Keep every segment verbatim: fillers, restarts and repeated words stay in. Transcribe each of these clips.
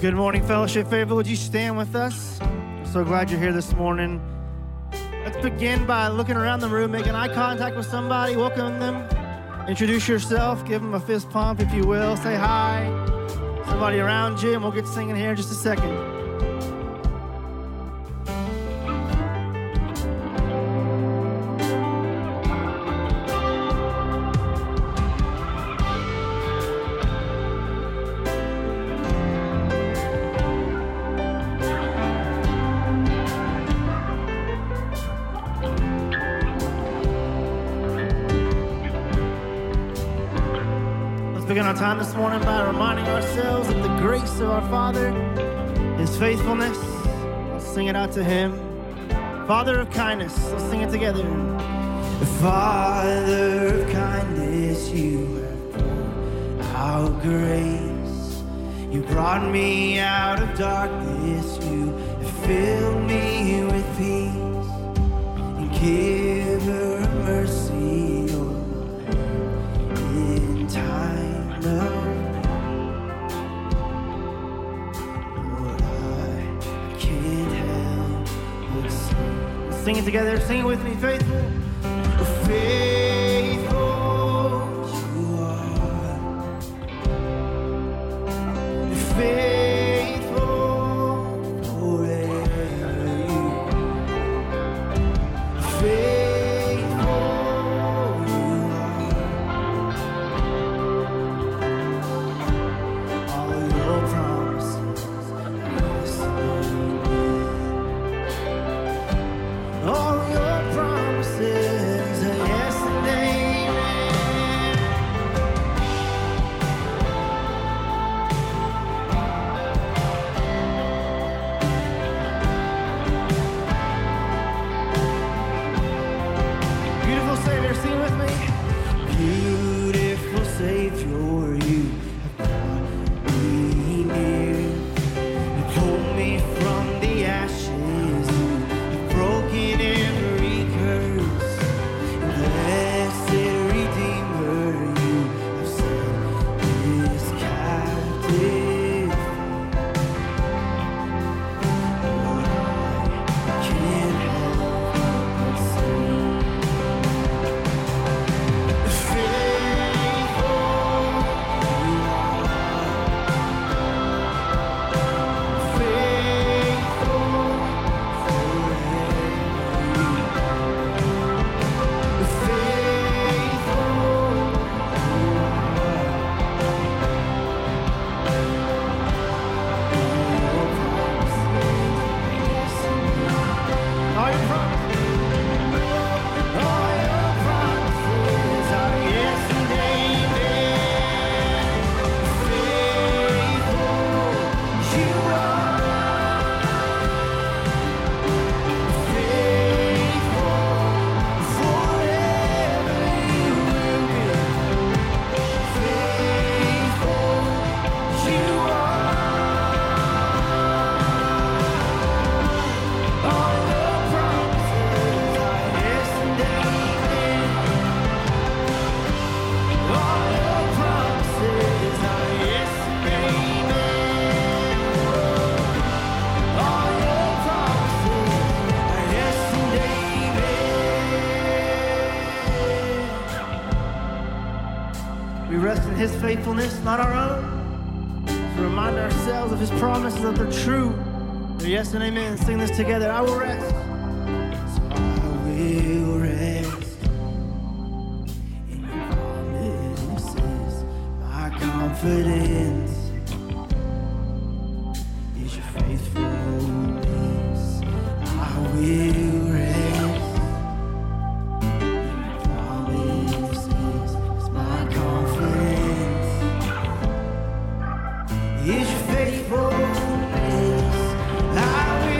Well, good morning, Fellowship Fayetteville. Would you stand with us? I'm so glad you're here this morning. Let's begin by looking around the room, making eye contact with somebody, welcome them, introduce yourself, give them a fist pump, if you will, say hi, somebody around you, and we'll get singing here in just a second. Our time this morning by reminding ourselves of the grace of our Father, His faithfulness. Let's sing it out to Him. Father of kindness, let's sing it together. Father of kindness, you have poured out grace. You brought me out of darkness, you have filled me with peace. And giver of mercy, oh, in time. Sing it together, sing it with me, faithful. Faithful you are. Faithful forever you are. Faithful you are. All your promises rest on you. All your promises are yes and amen. Beautiful Savior, sing with me. Beautiful Savior, you have brought me near. You pulled me from the ashes. Broken every curse, blessed Redeemer, you have set this captive. Lord, I can't help but sing. Faithful, you are. Faithful. His faithfulness, not our own. To remind ourselves of His promises that they're true. They're yes and amen. Sing this together. I will rest. So I will rest in Your promises. My confidence is Your faithfulness. I will rest. Faithfulness, I will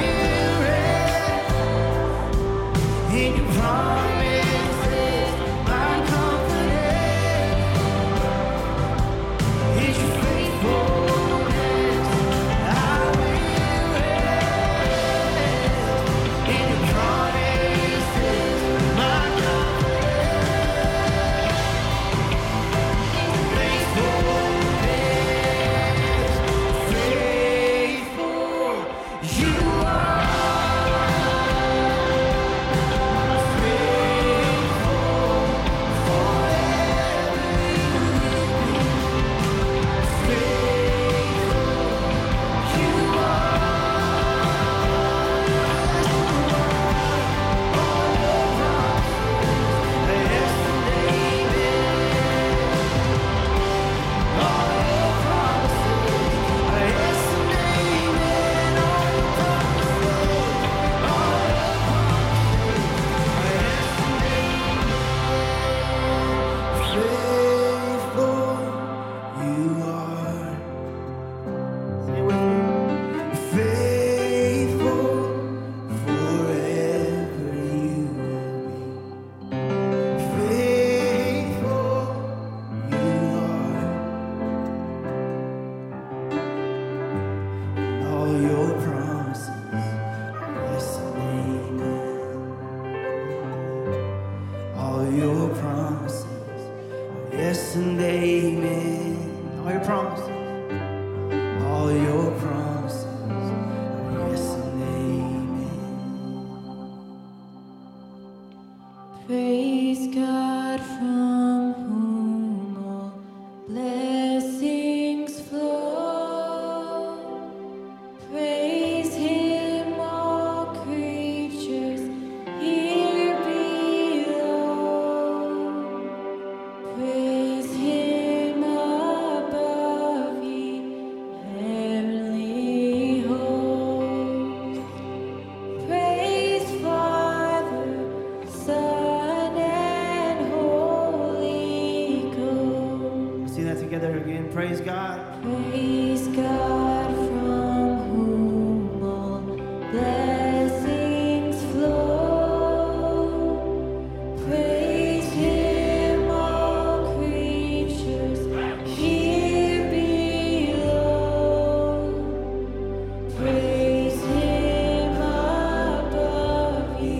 promises, all your promises, yes and amen. Praise God from whom all blessings flow. Praise Him, all creatures here below. Praise God. Praise God from whom all blessings flow. Praise Him, all creatures here below. Praise Him above, ye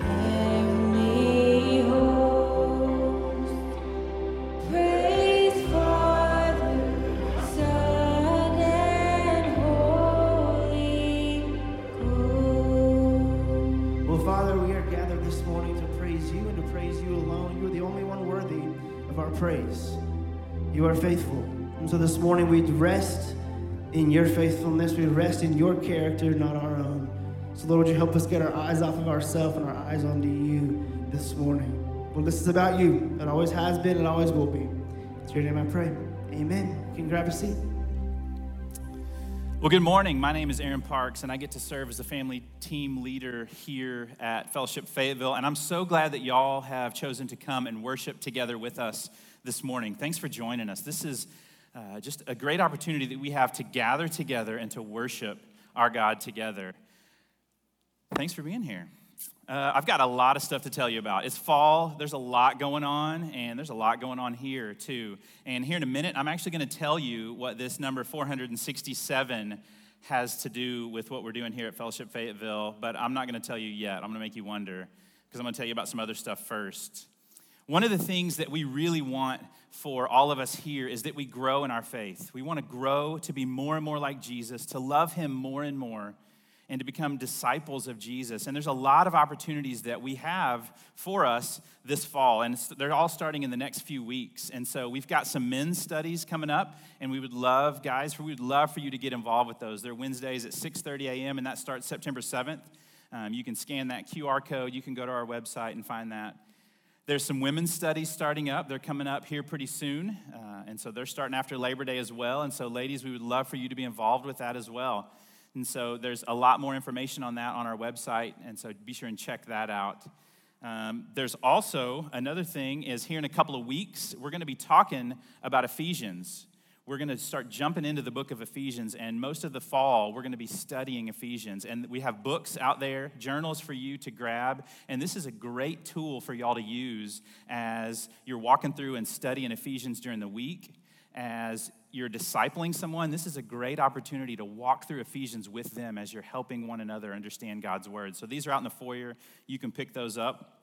heavenly hosts. Praise our praise. You are faithful. And so this morning we rest in your faithfulness. We rest in your character, not our own. So Lord, would you help us get our eyes off of ourselves and our eyes onto you this morning. Well, this is about you. It always has been and always will be. It's your name I pray. Amen. You can grab a seat. Well, good morning. My name is Aaron Parks, and I get to serve as the family team leader here at Fellowship Fayetteville, and I'm so glad that y'all have chosen to come and worship together with us this morning. Thanks for joining us. This is uh, just a great opportunity that we have to gather together and to worship our God together. Thanks for being here. Uh, I've got a lot of stuff to tell you about. It's fall, there's a lot going on, and there's a lot going on here too. And here in a minute, I'm actually going to tell you what this number four hundred sixty-seven has to do with what we're doing here at Fellowship Fayetteville, but I'm not going to tell you yet. I'm going to make you wonder, because I'm going to tell you about some other stuff first. One of the things that we really want for all of us here is that we grow in our faith. We want to grow to be more and more like Jesus, to love Him more and more, and to become disciples of Jesus. And there's a lot of opportunities that we have for us this fall, and they're all starting in the next few weeks. And so we've got some men's studies coming up, and we would love, guys, we would love for you to get involved with those. They're Wednesdays at six thirty a.m., and that starts September seventh. Um, you can scan that Q R code. You can go to our website and find that. There's some women's studies starting up. They're coming up here pretty soon, uh, and so they're starting after Labor Day as well. And so, ladies, we would love for you to be involved with that as well. And so there's a lot more information on that on our website, and so be sure and check that out. Um, there's also another thing is here in a couple of weeks, we're going to be talking about Ephesians. We're going to start jumping into the book of Ephesians, and most of the fall, we're going to be studying Ephesians. And we have books out there, journals for you to grab, and this is a great tool for y'all to use as you're walking through and studying Ephesians during the week. As you're discipling someone, this is a great opportunity to walk through Ephesians with them as you're helping one another understand God's word. So these are out in the foyer. You can pick those up.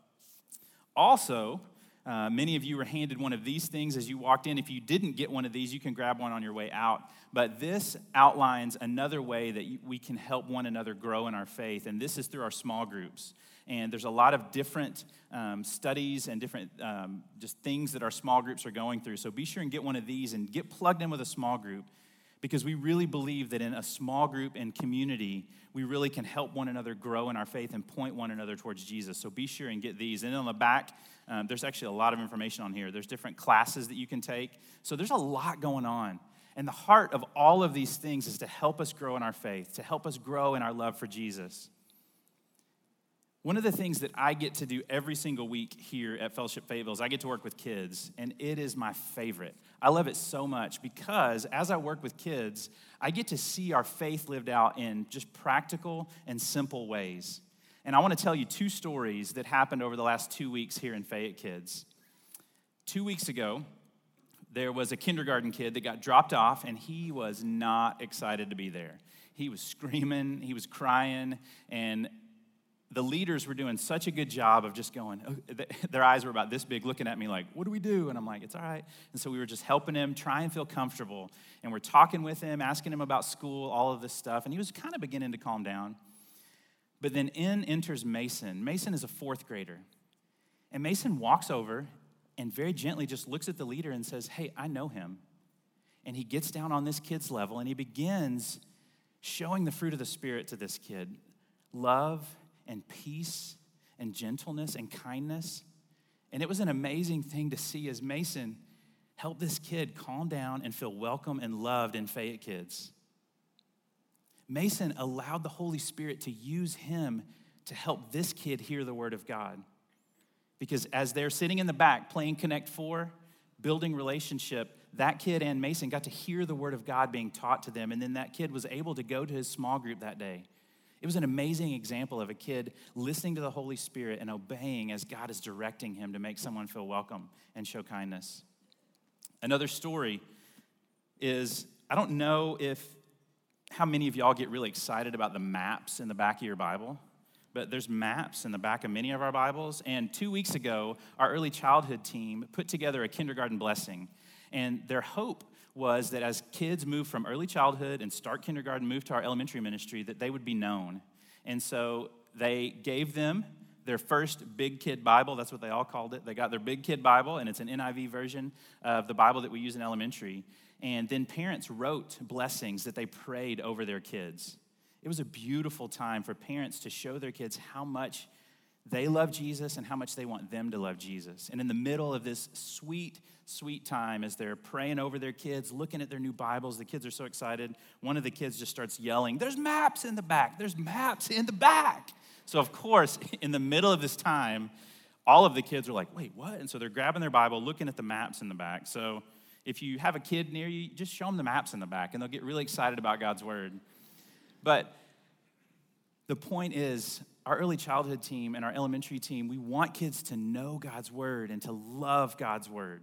Also, uh, many of you were handed one of these things as you walked in. If you didn't get one of these, you can grab one on your way out. But this outlines another way that we can help one another grow in our faith, and this is through our small groups. And there's a lot of different um, studies and different um, just things that our small groups are going through. So be sure and get one of these and get plugged in with a small group, because we really believe that in a small group and community, we really can help one another grow in our faith and point one another towards Jesus. So be sure and get these. And on the back, um, there's actually a lot of information on here. There's different classes that you can take. So there's a lot going on. And the heart of all of these things is to help us grow in our faith, to help us grow in our love for Jesus. One of the things that I get to do every single week here at Fellowship Fayetteville is I get to work with kids, and it is my favorite. I love it so much because as I work with kids, I get to see our faith lived out in just practical and simple ways. And I want to tell you two stories that happened over the last two weeks here in Fayette Kids. Two weeks ago, there was a kindergarten kid that got dropped off, and he was not excited to be there. He was screaming, he was crying, and the leaders were doing such a good job of just going, their eyes were about this big, looking at me like, what do we do? And I'm like, it's all right. And so we were just helping him, try and feel comfortable. And we're talking with him, asking him about school, all of this stuff. And he was kind of beginning to calm down. But then in enters Mason. Mason is a fourth grader. And Mason walks over and very gently just looks at the leader and says, hey, I know him. And he gets down on this kid's level and he begins showing the fruit of the Spirit to this kid. Love and peace and gentleness and kindness. And it was an amazing thing to see as Mason helped this kid calm down and feel welcome and loved in Fayette Kids. Mason allowed the Holy Spirit to use him to help this kid hear the word of God. Because as they're sitting in the back playing Connect Four, building relationship, that kid and Mason got to hear the word of God being taught to them. And then that kid was able to go to his small group that day. It was an amazing example of a kid listening to the Holy Spirit and obeying as God is directing him to make someone feel welcome and show kindness. Another story is, I don't know if how many of y'all get really excited about the maps in the back of your Bible, but there's maps in the back of many of our Bibles. And two weeks ago, our early childhood team put together a kindergarten blessing. And their hope was that as kids move from early childhood and start kindergarten, move to our elementary ministry, that they would be known. And so they gave them their first big kid Bible. That's what they all called it. They got their big kid Bible, and it's an N I V version of the Bible that we use in elementary. And then parents wrote blessings that they prayed over their kids. It was a beautiful time for parents to show their kids how much they love Jesus and how much they want them to love Jesus. And in the middle of this sweet, sweet time, as they're praying over their kids, looking at their new Bibles, the kids are so excited. One of the kids just starts yelling, there's maps in the back, there's maps in the back. So of course, in the middle of this time, all of the kids are like, wait, what? And so they're grabbing their Bible, looking at the maps in the back. So if you have a kid near you, just show them the maps in the back and they'll get really excited about God's word. But the point is, our early childhood team and our elementary team, we want kids to know God's word and to love God's word.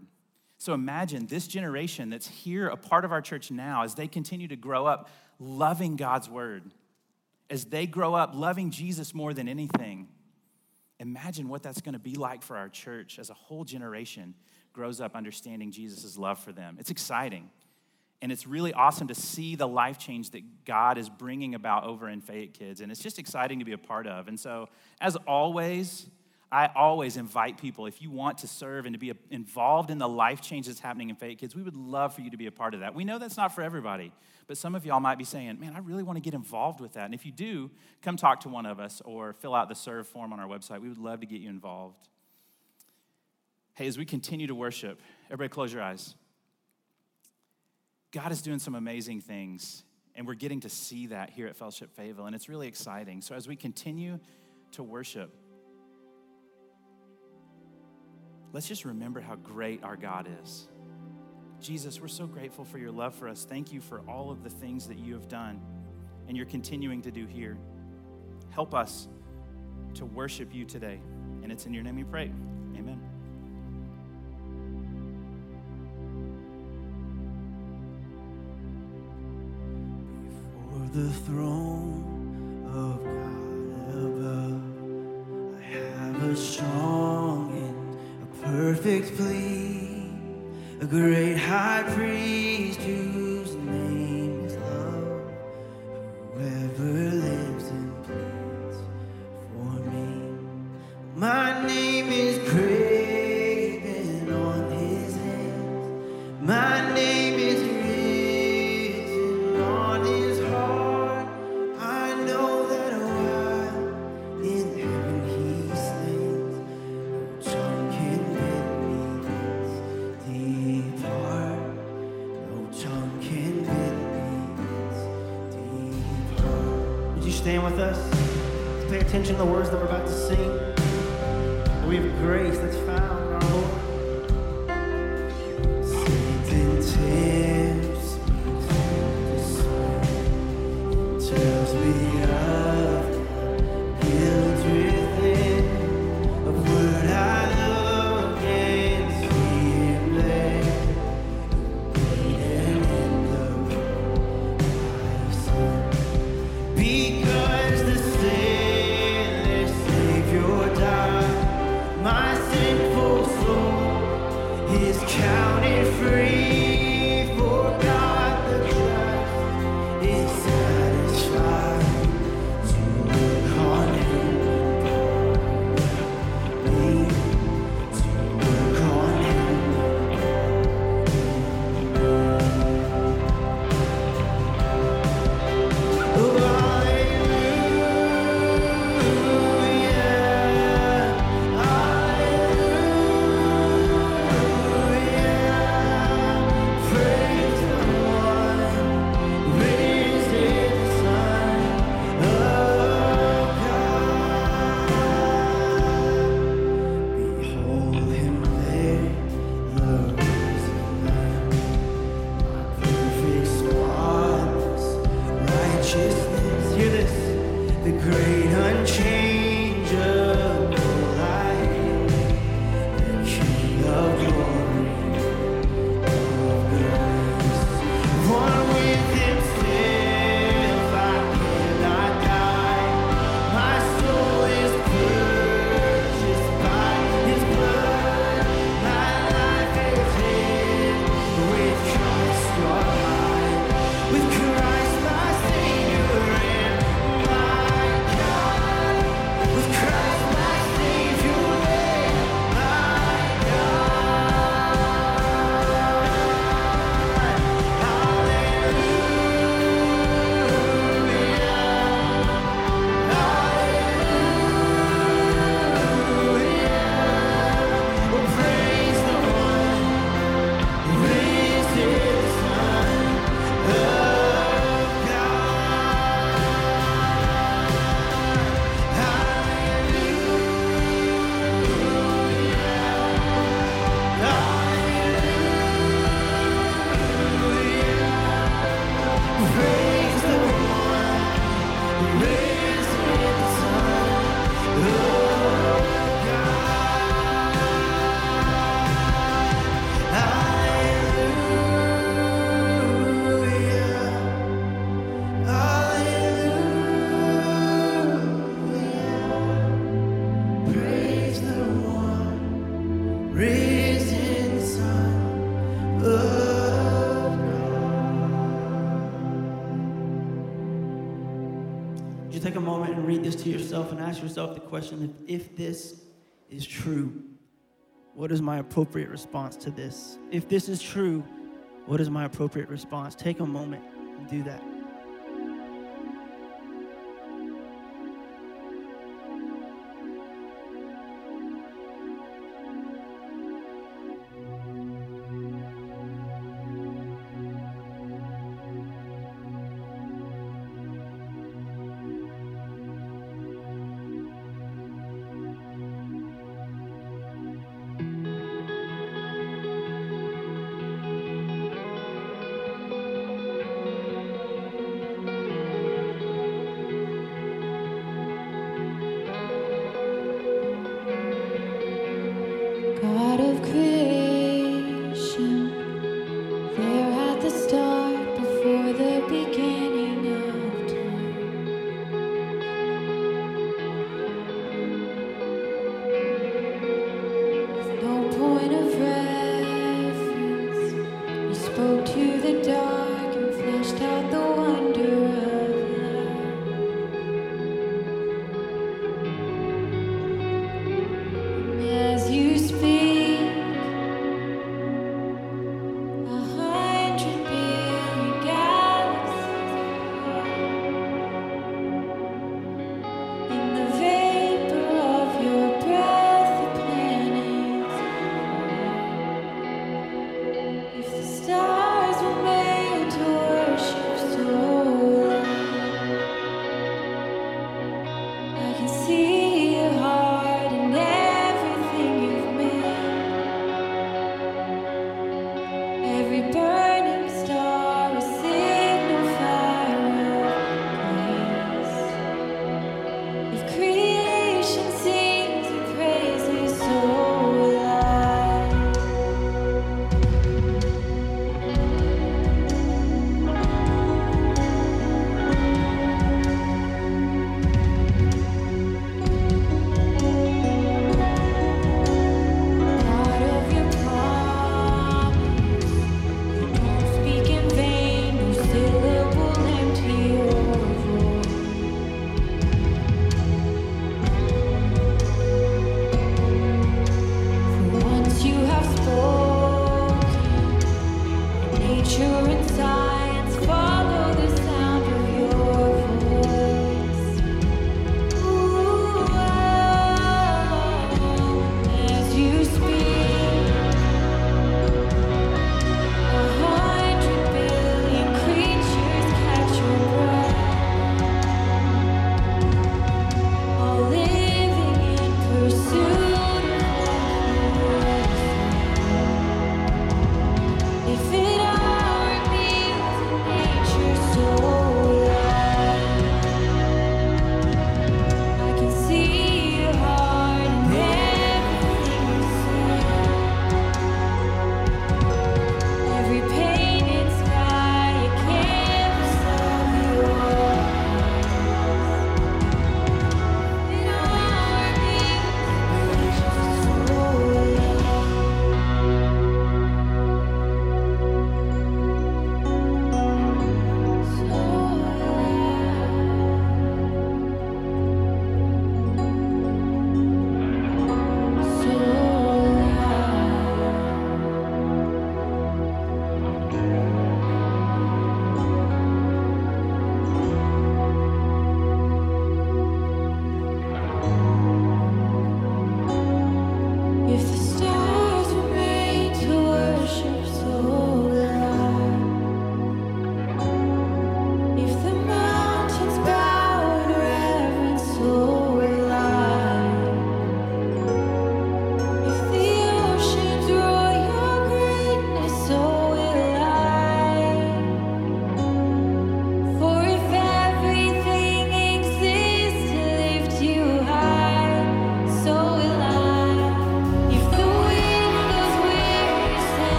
So imagine this generation that's here, a part of our church now, as they continue to grow up loving God's word, as they grow up loving Jesus more than anything. Imagine what that's going to be like for our church as a whole generation grows up understanding Jesus' love for them. It's exciting. And it's really awesome to see the life change that God is bringing about over in Fayette Kids. And it's just exciting to be a part of. And so, as always, I always invite people, if you want to serve and to be involved in the life change that's happening in Fayette Kids, we would love for you to be a part of that. We know that's not for everybody. But some of y'all might be saying, man, I really want to get involved with that. And if you do, come talk to one of us or fill out the serve form on our website. We would love to get you involved. Hey, as we continue to worship, everybody close your eyes. God is doing some amazing things, and we're getting to see that here at Fellowship Fayetteville, and it's really exciting. So as we continue to worship, let's just remember how great our God is. Jesus, we're so grateful for your love for us. Thank you for all of the things that you have done and you're continuing to do here. Help us to worship you today, and it's in your name we pray. Amen. The throne of God above, I have a strong and a perfect plea, a great high priest whose name is love, whoever lives and pleads for me. My name is graven on his hands, my name is with us. Let's pay attention to the words that we're about to sing. We have grace that's found in our Lord. Because the sin is you take a moment and read this to yourself and ask yourself the question, if, if this is true, what is my appropriate response to this? If this is true, what is my appropriate response? Take a moment and do that.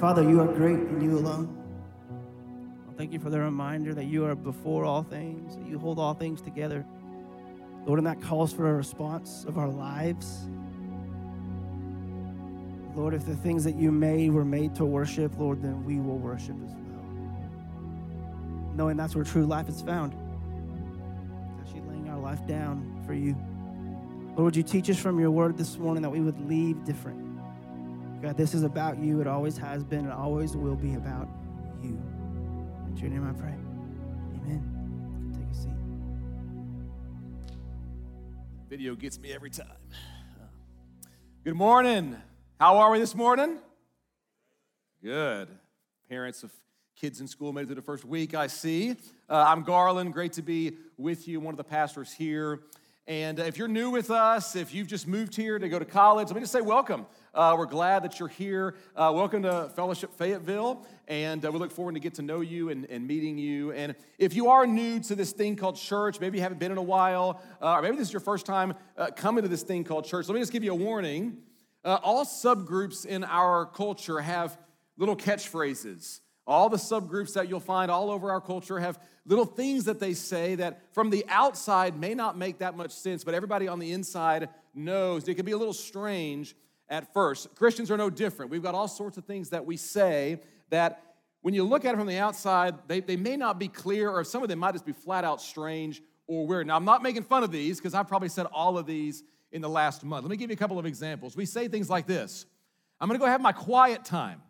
Father, you are great and you alone. Thank you for the reminder that you are before all things, that you hold all things together. Lord, and that calls for a response of our lives. Lord, if the things that you made were made to worship, Lord, then we will worship as well. Knowing that's where true life is found. It's actually laying our life down for you. Lord, would you teach us from your word this morning that we would leave different. God, this is about you. It always has been and always will be about you. In your name I pray. Amen. Take a seat. Video gets me every time. Good morning. How are we this morning? Good. Parents of kids in school made it through the first week, I see. Uh, I'm Garland. Great to be with you, one of the pastors here. And if you're new with us, if you've just moved here to go to college, let me just say welcome. Uh, we're glad that you're here. Uh, welcome to Fellowship Fayetteville, and uh, we look forward to get to know you and, and meeting you. And if you are new to this thing called church, maybe you haven't been in a while, uh, or maybe this is your first time uh, coming to this thing called church, let me just give you a warning. Uh, all subgroups in our culture have little catchphrases. All the subgroups that you'll find all over our culture have little things that they say that from the outside may not make that much sense, but everybody on the inside knows. It can be a little strange at first. Christians are no different. We've got all sorts of things that we say that when you look at it from the outside, they, they may not be clear, or some of them might just be flat out strange or weird. Now, I'm not making fun of these because I've probably said all of these in the last month. Let me give you a couple of examples. We say things like this. I'm going to go have my quiet time.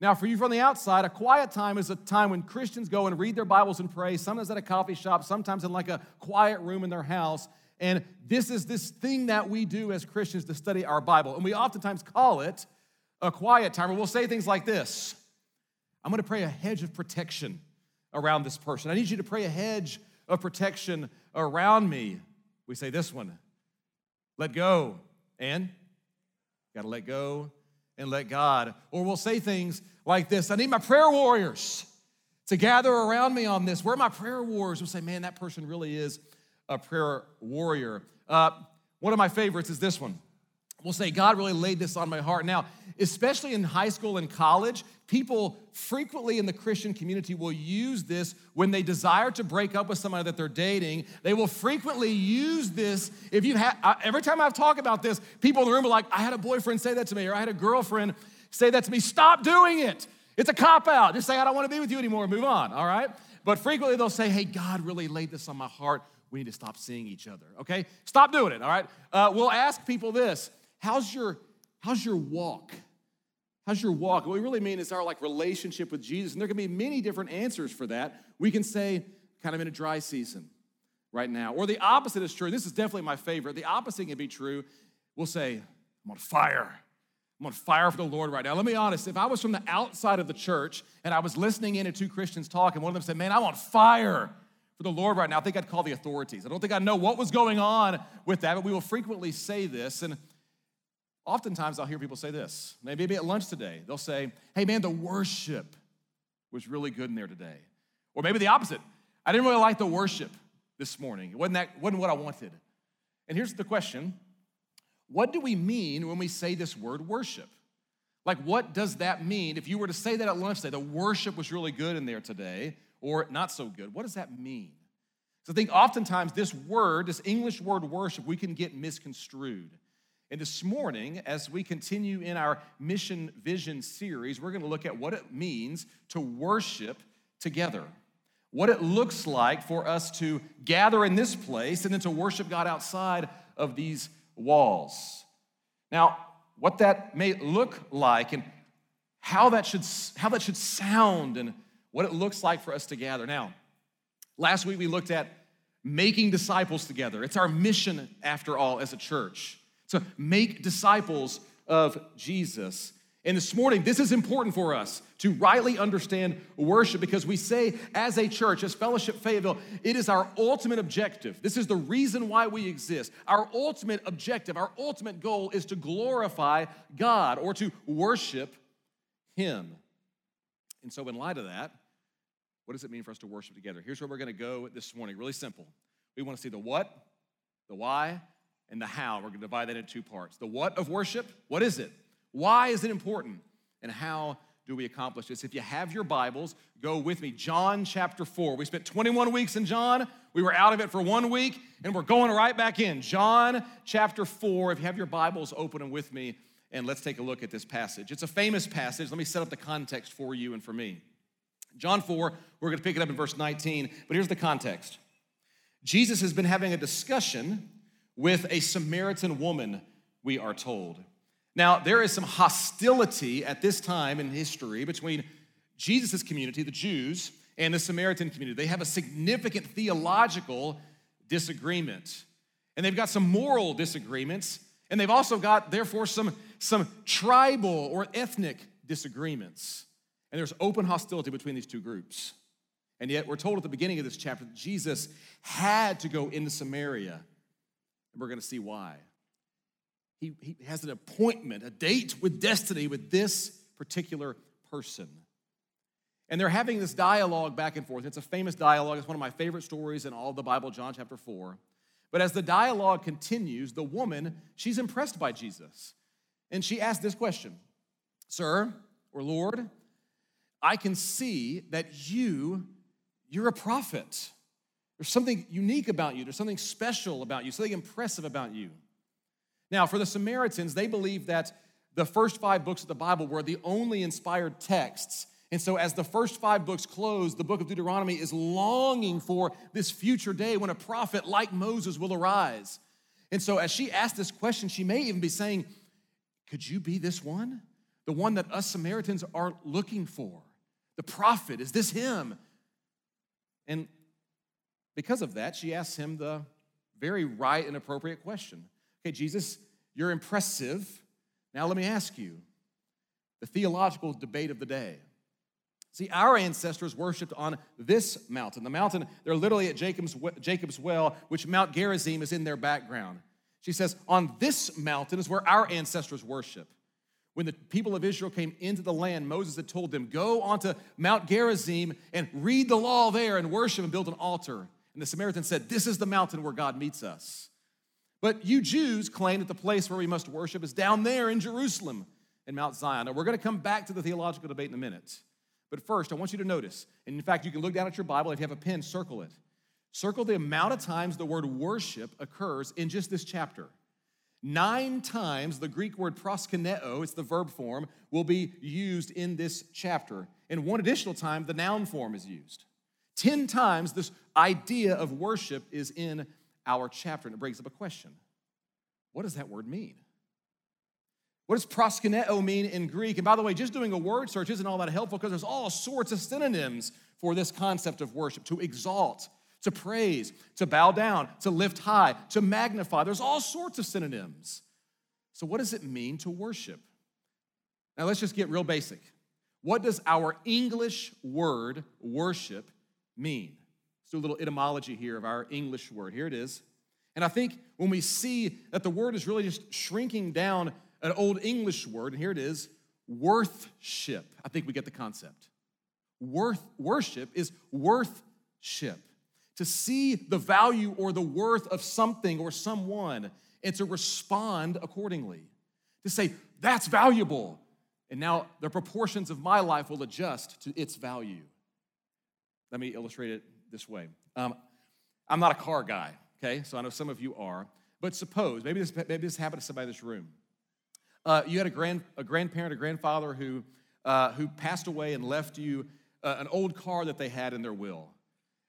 Now, for you from the outside, a quiet time is a time when Christians go and read their Bibles and pray, sometimes at a coffee shop, sometimes in like a quiet room in their house. And this is this thing that we do as Christians to study our Bible. And we oftentimes call it a quiet time. Or we'll say things like this. I'm going to pray a hedge of protection around this person. I need you to pray a hedge of protection around me. We say this one. Let go. And got to let go and let God. Or we'll say things like this. I need my prayer warriors to gather around me on this. Where are my prayer warriors? We'll say, man, that person really is a prayer warrior. Uh, one of my favorites is this one. We'll say, God really laid this on my heart. Now, especially in high school and college, people frequently in the Christian community will use this when they desire to break up with somebody that they're dating. They will frequently use this. If you have, every time I've talked about this, people in the room are like, I had a boyfriend say that to me, or I had a girlfriend say that to me. Stop doing it. It's a cop-out. Just say, I don't want to be with you anymore. Move on, all right? But frequently they'll say, hey, God really laid this on my heart. We need to stop seeing each other, okay? Stop doing it, all right? Uh, we'll ask people this, how's your, how's your walk? How's your walk? What we really mean is our like relationship with Jesus, and there can be many different answers for that. We can say, kind of in a dry season right now, or the opposite is true. This is definitely my favorite. The opposite can be true. We'll say, I'm on fire. I'm on fire for the Lord right now. Let me be honest, if I was from the outside of the church, and I was listening in to two Christians talk, and one of them said, man, I'm on fire for the Lord right now, I think I'd call the authorities. I don't think I know what was going on with that, but we will frequently say this. And oftentimes I'll hear people say this. Maybe at lunch today, they'll say, hey man, the worship was really good in there today. Or maybe the opposite. I didn't really like the worship this morning. It wasn't that, wasn't what I wanted. And here's the question. What do we mean when we say this word worship? Like, what does that mean? If you were to say that at lunch today, the worship was really good in there today, or not so good. What does that mean? So I think oftentimes this word, this English word worship, we can get misconstrued. And this morning, as we continue in our Mission Vision series, we're going to look at what it means to worship together, what it looks like for us to gather in this place and then to worship God outside of these walls. Now, what that may look like and how that should, how that should sound and what it looks like for us to gather. Now, last week we looked at making disciples together. It's our mission, after all, as a church, to make disciples of Jesus. And this morning, this is important for us to rightly understand worship, because we say as a church, as Fellowship Fayetteville, it is our ultimate objective. This is the reason why we exist. Our ultimate objective, our ultimate goal is to glorify God or to worship Him. And so in light of that, what does it mean for us to worship together? Here's where we're going to go this morning, really simple. We want to see the what, the why, and the how. We're going to divide that into two parts. The what of worship, what is it? Why is it important? And how do we accomplish this? If you have your Bibles, go with me. John chapter four. We spent twenty-one weeks in John. We were out of it for one week, and we're going right back in. John chapter four. If you have your Bibles, open them with me, and let's take a look at this passage. It's a famous passage. Let me set up the context for you and for me. John four, we're going to pick it up in verse nineteen, but here's the context. Jesus has been having a discussion with a Samaritan woman, we are told. Now, there is some hostility at this time in history between Jesus' community, the Jews, and the Samaritan community. They have a significant theological disagreement, and they've got some moral disagreements, and they've also got, therefore, some, some tribal or ethnic disagreements, and there's open hostility between these two groups. And yet, we're told at the beginning of this chapter that Jesus had to go into Samaria, and we're going to see why. He, he has an appointment, a date with destiny with this particular person. And they're having this dialogue back and forth. It's a famous dialogue. It's one of my favorite stories in all of the Bible, John chapter four. But as the dialogue continues, the woman, she's impressed by Jesus. And she asks this question, "Sir, or Lord, I can see that you, you're a prophet. There's something unique about you. There's something special about you, something impressive about you." Now, for the Samaritans, they believe that the first five books of the Bible were the only inspired texts. And so as the first five books close, the book of Deuteronomy is longing for this future day when a prophet like Moses will arise. And so as she asks this question, she may even be saying, "Could you be this one? The one that us Samaritans are looking for? The prophet, is this him?" And because of that, she asks him the very right and appropriate question. "Okay, Jesus, you're impressive. Now let me ask you," the theological debate of the day. See, our ancestors worshipped on this mountain. The mountain, they're literally at Jacob's, Jacob's well, which Mount Gerizim is in their background. She says, on this mountain is where our ancestors worship. When the people of Israel came into the land, Moses had told them, "Go onto Mount Gerizim and read the law there and worship and build an altar." And the Samaritans said, "This is the mountain where God meets us." But you Jews claim that the place where we must worship is down there in Jerusalem and Mount Zion. Now, we're going to come back to the theological debate in a minute. But first, I want you to notice, and in fact, you can look down at your Bible. If you have a pen, circle it. Circle the amount of times the word worship occurs in just this chapter. Nine times the Greek word proskuneo, it's the verb form, will be used in this chapter. And one additional time, the noun form is used. Ten times this idea of worship is in our chapter, and it brings up a question. What does that word mean? What does proskuneo mean in Greek? And by the way, just doing a word search isn't all that helpful because there's all sorts of synonyms for this concept of worship: to exalt, to praise, to bow down, to lift high, to magnify. There's all sorts of synonyms. So what does it mean to worship? Now let's just get real basic. What does our English word worship mean? Let's do a little etymology here of our English word. Here it is. And I think when we see that the word is really just shrinking down an old English word, and here it is, worthship, I think we get the concept. Worth, worship is worthship. To see the value or the worth of something or someone and to respond accordingly. To say, "That's valuable. And now the proportions of my life will adjust to its value." Let me illustrate it this way. Um, I'm not a car guy, okay? So I know some of you are. But suppose, maybe this, maybe this happened to somebody in this room. Uh, you had a grand a grandparent, a grandfather who, uh, who passed away and left you uh, an old car that they had in their will.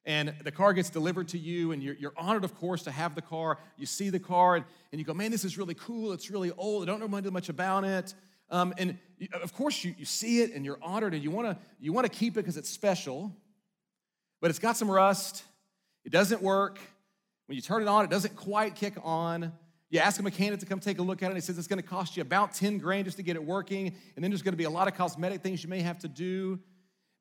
And the car gets delivered to you, and you're, you're honored, of course, to have the car. You see the car, and, and you go, "Man, this is really cool. It's really old. I don't know much about it." Um, and, you, of course, you, you see it, and you're honored, and you want to you want to keep it because it's special. But it's got some rust. It doesn't work. When you turn it on, it doesn't quite kick on. You ask a mechanic to come take a look at it, and he says it's going to cost you about ten grand just to get it working, and then there's going to be a lot of cosmetic things you may have to do.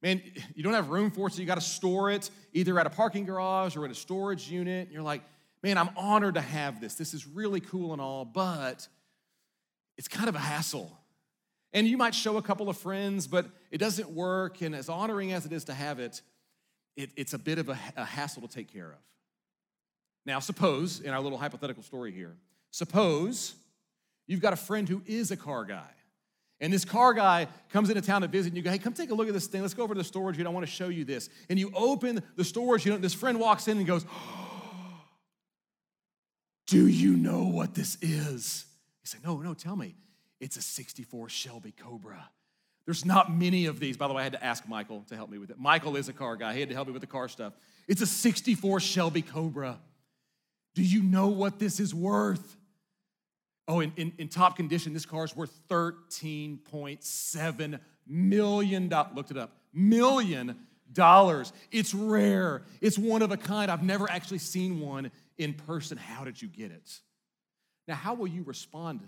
Man, you don't have room for it, so you got to store it either at a parking garage or in a storage unit. And you're like, "Man, I'm honored to have this. This is really cool and all, but it's kind of a hassle." And you might show a couple of friends, but it doesn't work, and as honoring as it is to have it, It, it's a bit of a, a hassle to take care of. Now, suppose, in our little hypothetical story here, suppose you've got a friend who is a car guy, And this car guy comes into town to visit, and you go, hey, come take a look at this thing. Let's go over to the storage unit. I want to show you this. And you open the storage unit, and this friend walks in and goes, oh, do you know what this is? He said, no, no, tell me. It's a sixty-four Shelby Cobra. There's not many of these. By the way, I had to ask Michael to help me with it. Michael is a car guy. He had to help me with the car stuff. It's a sixty-four Shelby Cobra. Do you know what this is worth? Oh, in, in, in top condition, this car is worth thirteen point seven million dollars. Looked it up. Million dollars. It's rare. It's one of a kind. I've never actually seen one in person. How did you get it? Now, how will you respond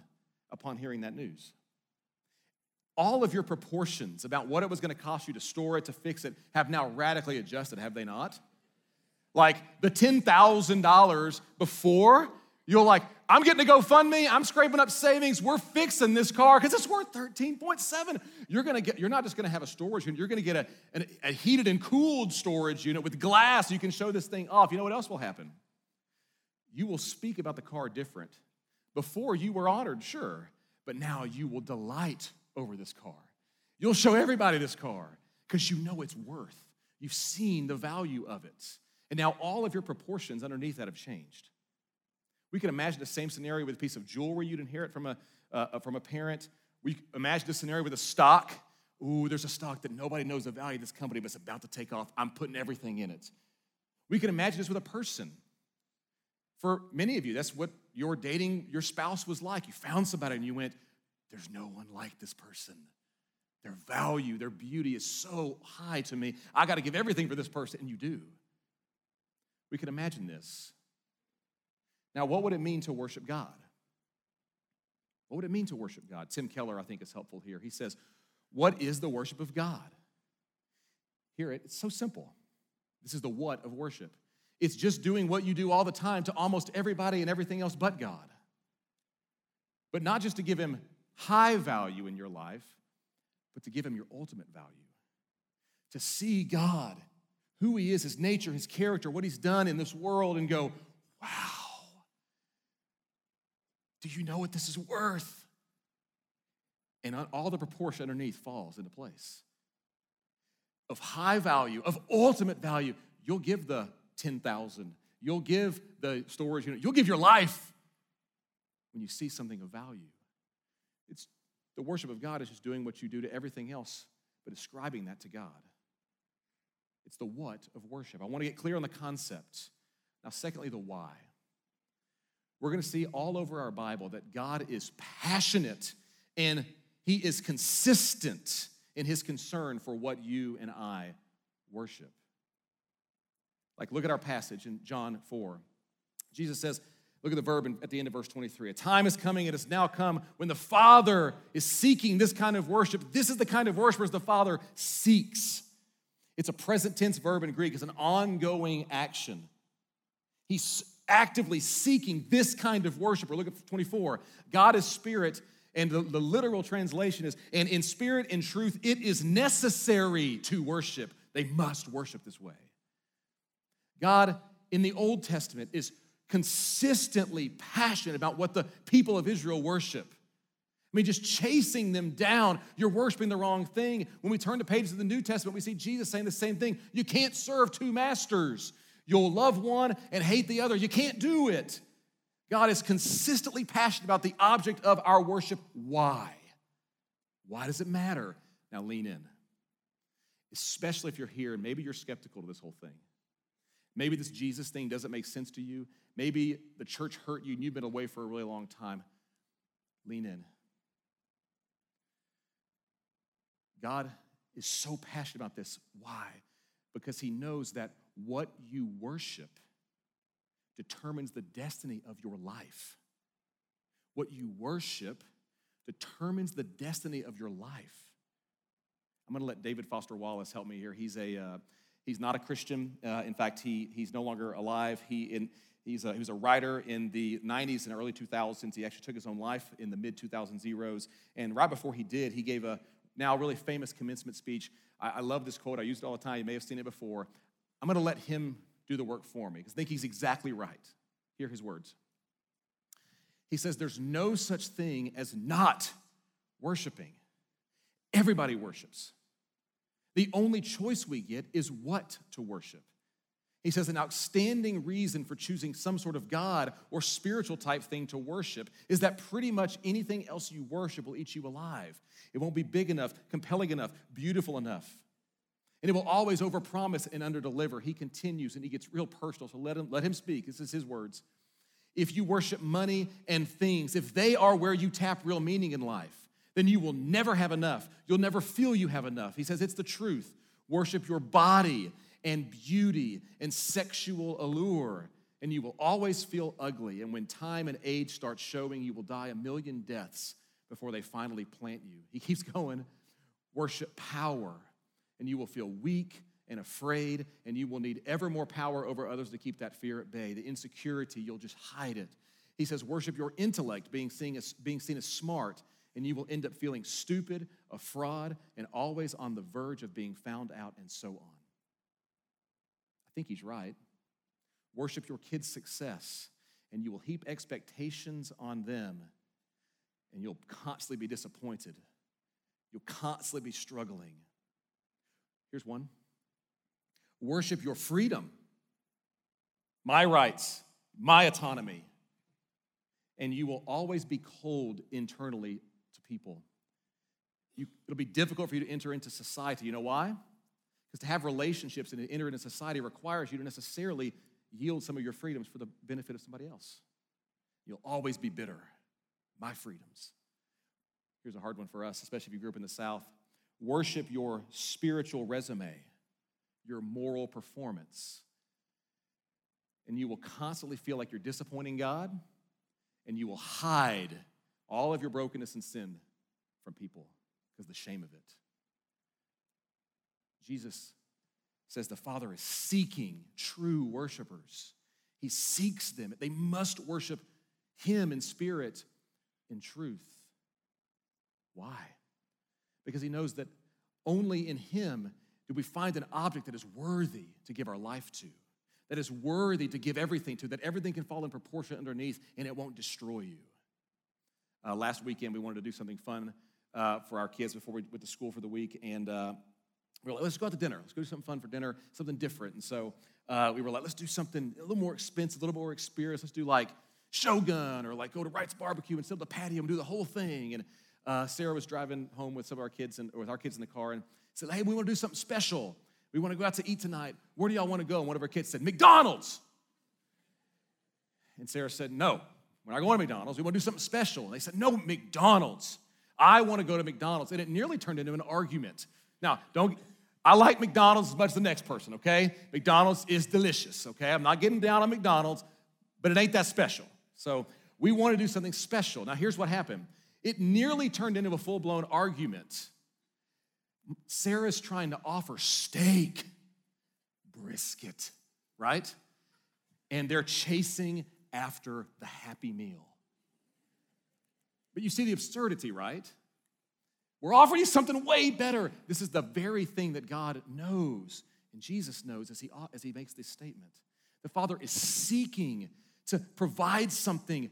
upon hearing that news? All of your proportions about what it was going to cost you to store it, to fix it, have now radically adjusted, have they not? Like the ten thousand dollars before, you're like, I'm getting a GoFundMe. I'm scraping up savings. We're fixing this car because it's worth thirteen point seven. You're gonna get. You're not just gonna have a storage unit. You're gonna get a, an, a heated and cooled storage unit with glass. You can show this thing off. You know what else will happen? You will speak about the car different. Before you were honored, sure, but now you will delight over this car. You'll show everybody this car because you know it's worth. You've seen the value of it, and now all of your proportions underneath that have changed. We can imagine the same scenario with a piece of jewelry you'd inherit from a uh, from a parent. We imagine the scenario with a stock. Ooh, there's a stock that nobody knows the value of this company, but it's about to take off. I'm putting everything in it. We can imagine this with a person. For many of you, that's what your dating, your spouse was like. You found somebody and you went, there's no one like this person. Their value, their beauty is so high to me. I got to give everything for this person, and you do. We can imagine this. Now, what would it mean to worship God? What would it mean to worship God? Tim Keller, I think, is helpful here. He says, what is the worship of God? Hear it. It's so simple. This is the what of worship. It's just doing what you do all the time to almost everybody and everything else but God. But not just to give him high value in your life, but to give him your ultimate value. To see God, who he is, his nature, his character, what he's done in this world, and go, wow. Do you know what this is worth? And all the proportion underneath falls into place. Of high value, of ultimate value, you'll give the ten thousand. You'll give the storage unit. You'll give your life when you see something of value. It's the worship of God is just doing what you do to everything else, but ascribing that to God. It's the what of worship. I want to get clear on the concept. Now, secondly, the why. We're going to see all over our Bible that God is passionate and he is consistent in his concern for what you and I worship. Like, look at our passage in John four. Jesus says, look at the verb in, at the end of verse twenty-three. A time is coming, it has now come, when the Father is seeking this kind of worship. This is the kind of worshipers the Father seeks. It's a present tense verb in Greek. It's an ongoing action. He's actively seeking this kind of worshiper. Look at twenty-four. God is spirit, and the, the literal translation is, and in spirit and truth, it is necessary to worship. They must worship this way. God, in the Old Testament, is consistently passionate about what the people of Israel worship. I mean, just chasing them down, you're worshiping the wrong thing. When we turn to pages of the New Testament, we see Jesus saying the same thing. You can't serve two masters. You'll love one and hate the other. You can't do it. God is consistently passionate about the object of our worship. Why? Why does it matter? Now lean in. Especially if you're here and maybe you're skeptical to this whole thing. Maybe this Jesus thing doesn't make sense to you. Maybe the church hurt you and you've been away for a really long time. Lean in. God is so passionate about this. Why? Because he knows that what you worship determines the destiny of your life. What you worship determines the destiny of your life. I'm going to let David Foster Wallace help me here. He's a uh, he's not a Christian. Uh, in fact, he he's no longer alive. He in he's a, he was a writer in the nineties and early two thousands. He actually took his own life in the mid two thousands. And right before he did, he gave a now really famous commencement speech. I, I love this quote. I use it all the time. You may have seen it before. I'm going to let him do the work for me because I think he's exactly right. Hear his words. He says, there's no such thing as not worshiping. Everybody worships. The only choice we get is what to worship. He says an outstanding reason for choosing some sort of God or spiritual type thing to worship is that pretty much anything else you worship will eat you alive. It won't be big enough, compelling enough, beautiful enough. And it will always overpromise and underdeliver. He continues and he gets real personal, so let him, let him speak. This is his words. If you worship money and things, if they are where you tap real meaning in life, then you will never have enough. You'll never feel you have enough. He says it's the truth. Worship your body and beauty and sexual allure, and you will always feel ugly. And when time and age start showing, you will die a million deaths before they finally plant you. He keeps going. Worship power, and you will feel weak and afraid, and you will need ever more power over others to keep that fear at bay. The insecurity, you'll just hide it. He says, worship your intellect, being seen as, being seen as smart, and you will end up feeling stupid, a fraud, and always on the verge of being found out, and so on. I think he's right. Worship your kids' success, and you will heap expectations on them, and you'll constantly be disappointed. You'll constantly be struggling. Here's one. Worship your freedom, my rights, my autonomy, and you will always be cold internally to people. You, it'll be difficult for you to enter into society. You know why? Because to have relationships and to enter into society requires you to necessarily yield some of your freedoms for the benefit of somebody else. You'll always be bitter. My freedoms. Here's a hard one for us, especially if you grew up in the South. Worship your spiritual resume, your moral performance, and you will constantly feel like you're disappointing God, and you will hide all of your brokenness and sin from people because of the shame of it. Jesus says the Father is seeking true worshipers. He seeks them. They must worship him in spirit, in truth. Why? Because he knows that only in him do we find an object that is worthy to give our life to, that is worthy to give everything to, that everything can fall in proportion underneath and it won't destroy you. Uh, last weekend, we wanted to do something fun uh, for our kids before we went to school for the week, and uh, we were like, let's go out to dinner. Let's go do something fun for dinner, something different. And so uh, we were like, let's do something a little more expensive, a little more experience. Let's do like Shogun or like go to Wright's Barbecue and sit on the patio and do the whole thing. And uh, Sarah was driving home with some of our kids and with our kids in the car and said, hey, we want to do something special. We want to go out to eat tonight. Where do y'all want to go? And one of our kids said, McDonald's. And Sarah said, no, we're not going to McDonald's. We want to do something special. And they said, no, McDonald's. I want to go to McDonald's. And it nearly turned into an argument. Now, don't, I like McDonald's as much as the next person, okay? McDonald's is delicious, okay? I'm not getting down on McDonald's, but it ain't that special. So we want to do something special. Now, here's what happened. It nearly turned into a full-blown argument. Sarah's trying to offer steak, brisket, right? And they're chasing after the Happy Meal. But you see the absurdity, right? We're offering you something way better. This is the very thing that God knows, and Jesus knows as he, as he makes this statement. The Father is seeking to provide something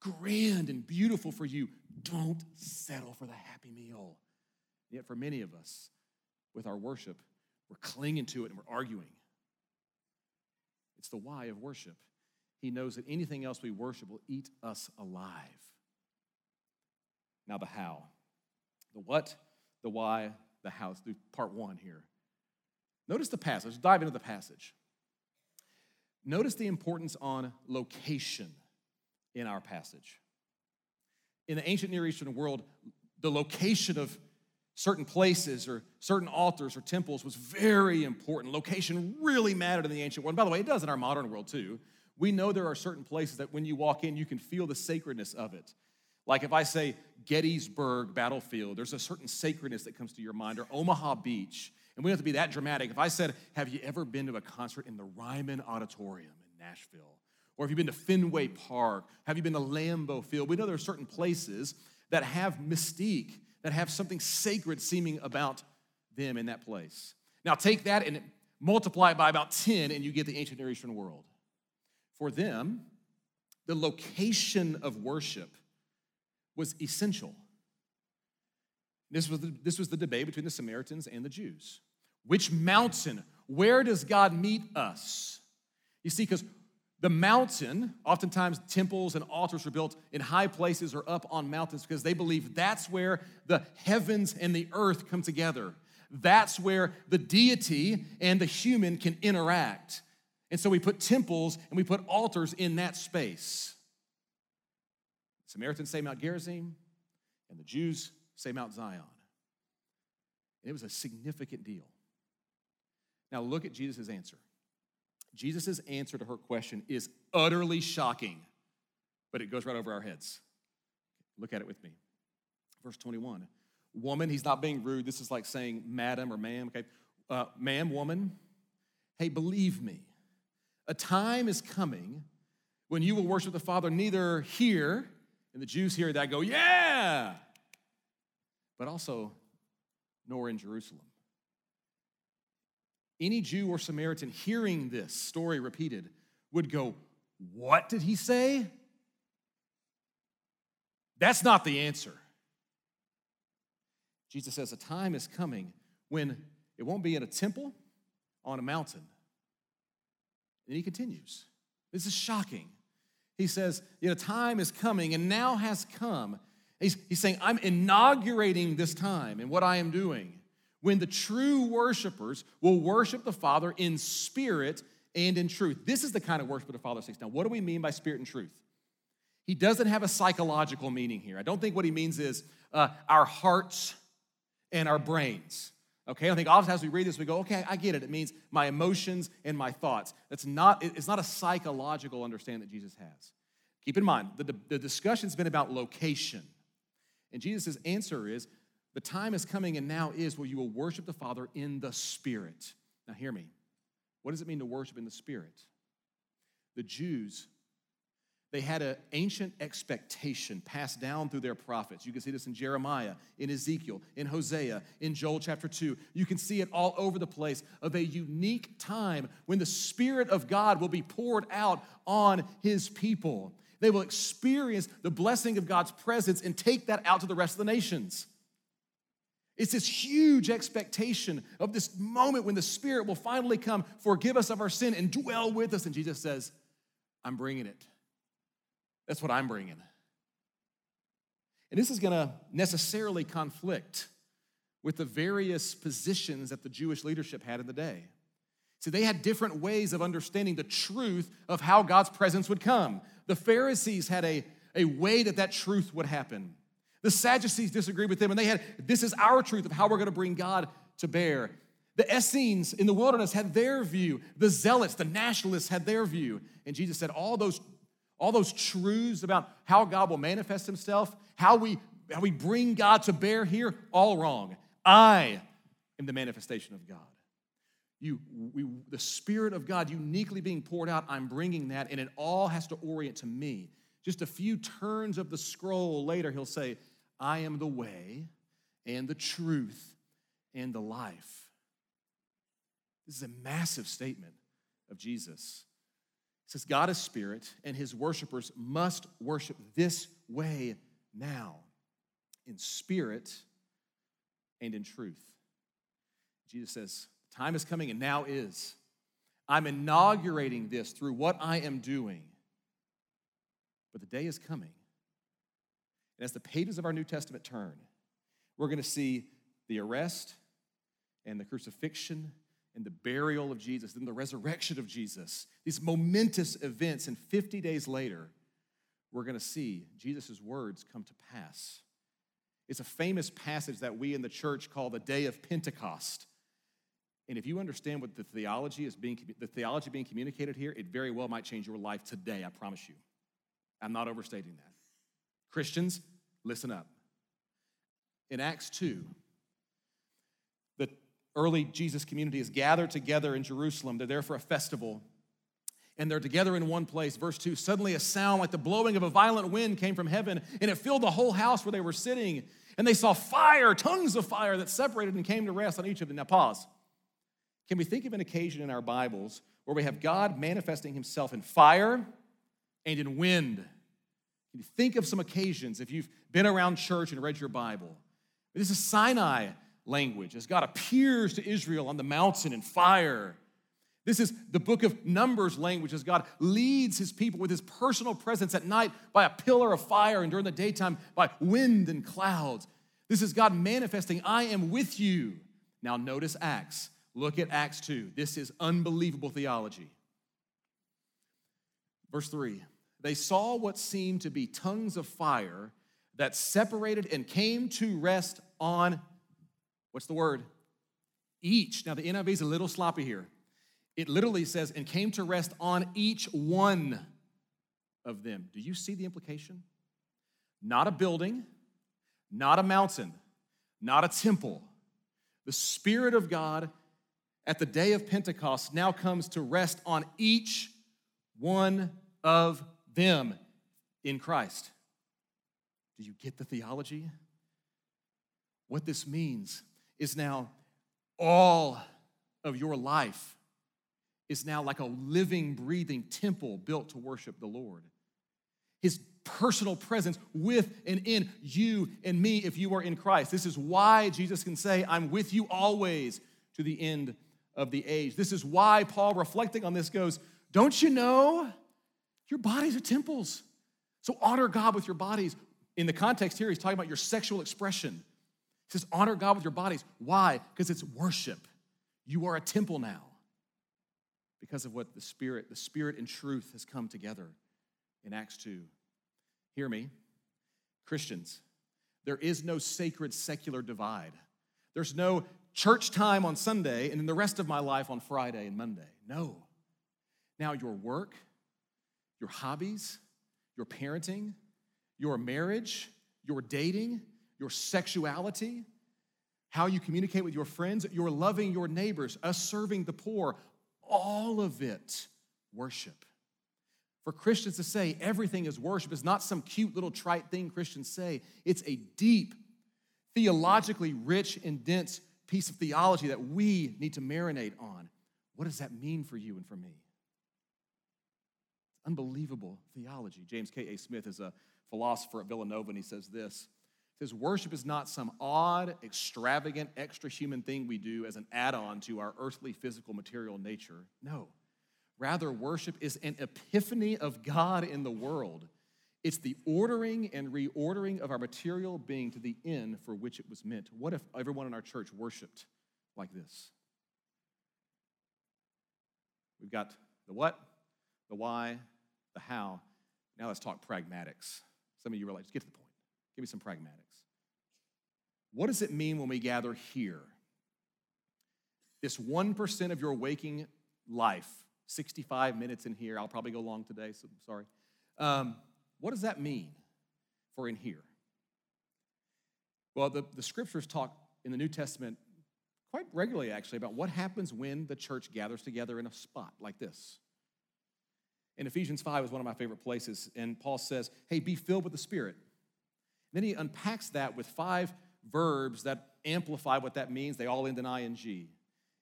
grand and beautiful for you. Don't settle for the Happy Meal. Yet for many of us, with our worship, we're clinging to it and we're arguing. It's the why of worship. He knows that anything else we worship will eat us alive. Now the how. The what, the why, the how. Let's do part one here. Notice the passage. Let's dive into the passage. Notice the importance on location in our passage. In the ancient Near Eastern world, the location of certain places or certain altars or temples was very important. Location really mattered in the ancient world. And by the way, it does in our modern world too. We know there are certain places that when you walk in, you can feel the sacredness of it. Like if I say Gettysburg battlefield, there's a certain sacredness that comes to your mind, or Omaha Beach. And we don't have to be that dramatic. If I said, have you ever been to a concert in the Ryman Auditorium in Nashville? Or have you been to Fenway Park? Have you been to Lambeau Field? We know there are certain places that have mystique, that have something sacred seeming about them in that place. Now take that and multiply it by about ten, and you get the ancient Near Eastern world. For them, the location of worship was essential. This was the, this was the debate between the Samaritans and the Jews. Which mountain? Where does God meet us? You see, because the mountain, oftentimes temples and altars were built in high places or up on mountains because they believe that's where the heavens and the earth come together. That's where the deity and the human can interact. And so we put temples and we put altars in that space. Samaritans say Mount Gerizim, and the Jews say Mount Zion. And it was a significant deal. Now look at Jesus' answer. Jesus' answer to her question is utterly shocking, but it goes right over our heads. Look at it with me. Verse twenty-one, woman, he's not being rude. This is like saying madam or ma'am, okay? Uh, ma'am, woman, hey, believe me, a time is coming when you will worship the Father neither here, and the Jews hear that go, yeah, but also nor in Jerusalem. Any Jew or Samaritan hearing this story repeated would go, what did he say? That's not the answer. Jesus says a time is coming when it won't be in a temple, on a mountain. And he continues. This is shocking. He says, you know, time is coming and now has come. He's, he's saying, I'm inaugurating this time and what I am doing, when the true worshipers will worship the Father in spirit and in truth. This is the kind of worship the Father seeks. Now, what do we mean by spirit and truth? He doesn't have a psychological meaning here. I don't think what he means is uh, our hearts and our brains, okay? I think oftentimes we read this, we go, okay, I get it. It means my emotions and my thoughts. That's not, it's not a psychological understanding that Jesus has. Keep in mind, the, the discussion's been about location, and Jesus' answer is, the time is coming and now is where you will worship the Father in the Spirit. Now hear me. What does it mean to worship in the Spirit? The Jews, they had an ancient expectation passed down through their prophets. You can see this in Jeremiah, in Ezekiel, in Hosea, in Joel chapter two. You can see it all over the place of a unique time when the Spirit of God will be poured out on his people. They will experience the blessing of God's presence and take that out to the rest of the nations. It's this huge expectation of this moment when the Spirit will finally come, forgive us of our sin, and dwell with us. And Jesus says, I'm bringing it. That's what I'm bringing. And this is going to necessarily conflict with the various positions that the Jewish leadership had in the day. See, they had different ways of understanding the truth of how God's presence would come. The Pharisees had a, a way that that truth would happen. The Sadducees disagreed with them, and they had, this is our truth of how we're going to bring God to bear. The Essenes in the wilderness had their view. The Zealots, the nationalists had their view. And Jesus said all those, all those truths about how God will manifest himself, how we, how we bring God to bear here, all wrong. I am the manifestation of God. You, we, the Spirit of God uniquely being poured out, I'm bringing that, and it all has to orient to me. Just a few turns of the scroll later, he'll say, I am the way and the truth and the life. This is a massive statement of Jesus. He says, God is spirit, and his worshipers must worship this way now, in spirit and in truth. Jesus says, time is coming and now is. I'm inaugurating this through what I am doing. But the day is coming. And as the pages of our New Testament turn, we're going to see the arrest and the crucifixion and the burial of Jesus, then the resurrection of Jesus. These momentous events, and fifty days later, we're going to see Jesus' words come to pass. It's a famous passage that we in the church call the Day of Pentecost. And if you understand what the theology is being, the theology being communicated here, it very well might change your life today, I promise you. I'm not overstating that. Christians, listen up. In Acts two, the early Jesus community is gathered together in Jerusalem. They're there for a festival, and they're together in one place. Verse two, suddenly a sound like the blowing of a violent wind came from heaven, and it filled the whole house where they were sitting, and they saw fire, tongues of fire that separated and came to rest on each of them. Now pause. Can we think of an occasion in our Bibles where we have God manifesting himself in fire and in wind? Think of some occasions, if you've been around church and read your Bible, This is Sinai language, as God appears to Israel on the mountain in fire. This is the book of Numbers language, as God leads his people with his personal presence at night by a pillar of fire and during the daytime by wind and clouds. This is God manifesting, I am with you. Now notice Acts. Look at Acts two. This is unbelievable theology. Verse three, they saw what seemed to be tongues of fire that separated and came to rest on, what's the word? Each. Now the N I V is a little sloppy here. It literally says, and came to rest on each one of them. Do you see the implication? Not a building, not a mountain, not a temple. The Spirit of God at the day of Pentecost now comes to rest on each one of them in Christ. Do you get the theology? What this means is now all of your life is now like a living, breathing temple built to worship the Lord. His personal presence with and in you and me if you are in Christ. This is why Jesus can say, I'm with you always to the end of the age. This is why Paul, reflecting on this, goes, don't you know your bodies are temples? So honor God with your bodies. In the context here, he's talking about your sexual expression. He says, honor God with your bodies. Why? Because it's worship. You are a temple now. Because of what the Spirit, the Spirit and truth has come together in Acts two. Hear me, Christians, there is no sacred secular divide. There's no church time on Sunday and then the rest of my life on Friday and Monday. No. Now your work, your hobbies, your parenting, your marriage, your dating, your sexuality, how you communicate with your friends, your loving your neighbors, us serving the poor, all of it, worship. For Christians to say everything is worship is not some cute little trite thing Christians say. It's a deep, theologically rich and dense piece of theology that we need to marinate on. What does that mean for you and for me? Unbelievable theology. James K A. Smith is a philosopher at Villanova, and he says this. He says, worship is not some odd, extravagant, extra human thing we do as an add-on to our earthly, physical, material nature. No. Rather, worship is an epiphany of God in the world. It's the ordering and reordering of our material being to the end for which it was meant. What if everyone in our church worshiped like this? We've got the what, the why, the how. Now let's talk pragmatics. Some of you realize, get to the point. Give me some pragmatics. What does it mean when we gather here? This one percent of your waking life, sixty-five minutes in here. I'll probably go long today, so I'm sorry. Um, what does that mean for in here? Well, the, the scriptures talk in the New Testament quite regularly, actually, about what happens when the church gathers together in a spot like this. And Ephesians five is one of my favorite places, and Paul says, hey, be filled with the Spirit. And then he unpacks that with five verbs that amplify what that means. They all end in ing. And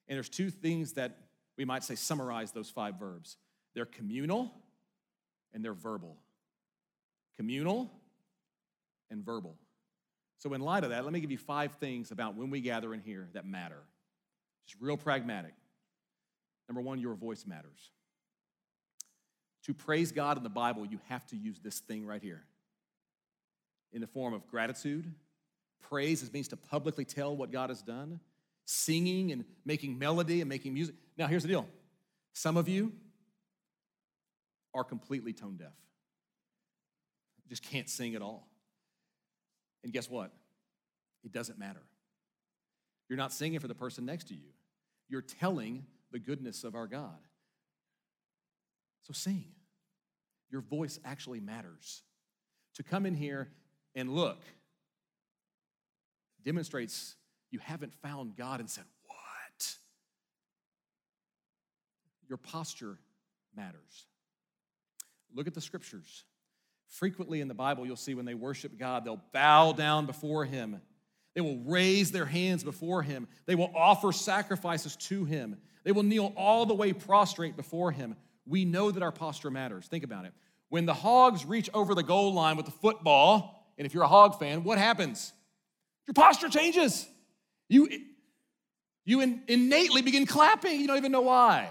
there's two things that we might say summarize those five verbs. They're communal and they're verbal. Communal and verbal. So in light of that, let me give you five things about when we gather in here that matter. Just real pragmatic. Number one, your voice matters. To praise God in the Bible, you have to use this thing right here. In the form of gratitude, praise, it means to publicly tell what God has done, singing and making melody and making music. Now, here's the deal. Some of you are completely tone deaf. Just can't sing at all. And guess what? It doesn't matter. You're not singing for the person next to you. You're telling the goodness of our God. So sing. Your voice actually matters. To come in here and look demonstrates you haven't found God and said, what? Your posture matters. Look at the scriptures. Frequently in the Bible, you'll see when they worship God, they'll bow down before him. They will raise their hands before him. They will offer sacrifices to him. They will kneel all the way prostrate before him. We know that our posture matters. Think about it. When the Hogs reach over the goal line with the football, and if you're a Hog fan, what happens? Your posture changes. You, you in, innately begin clapping. You don't even know why.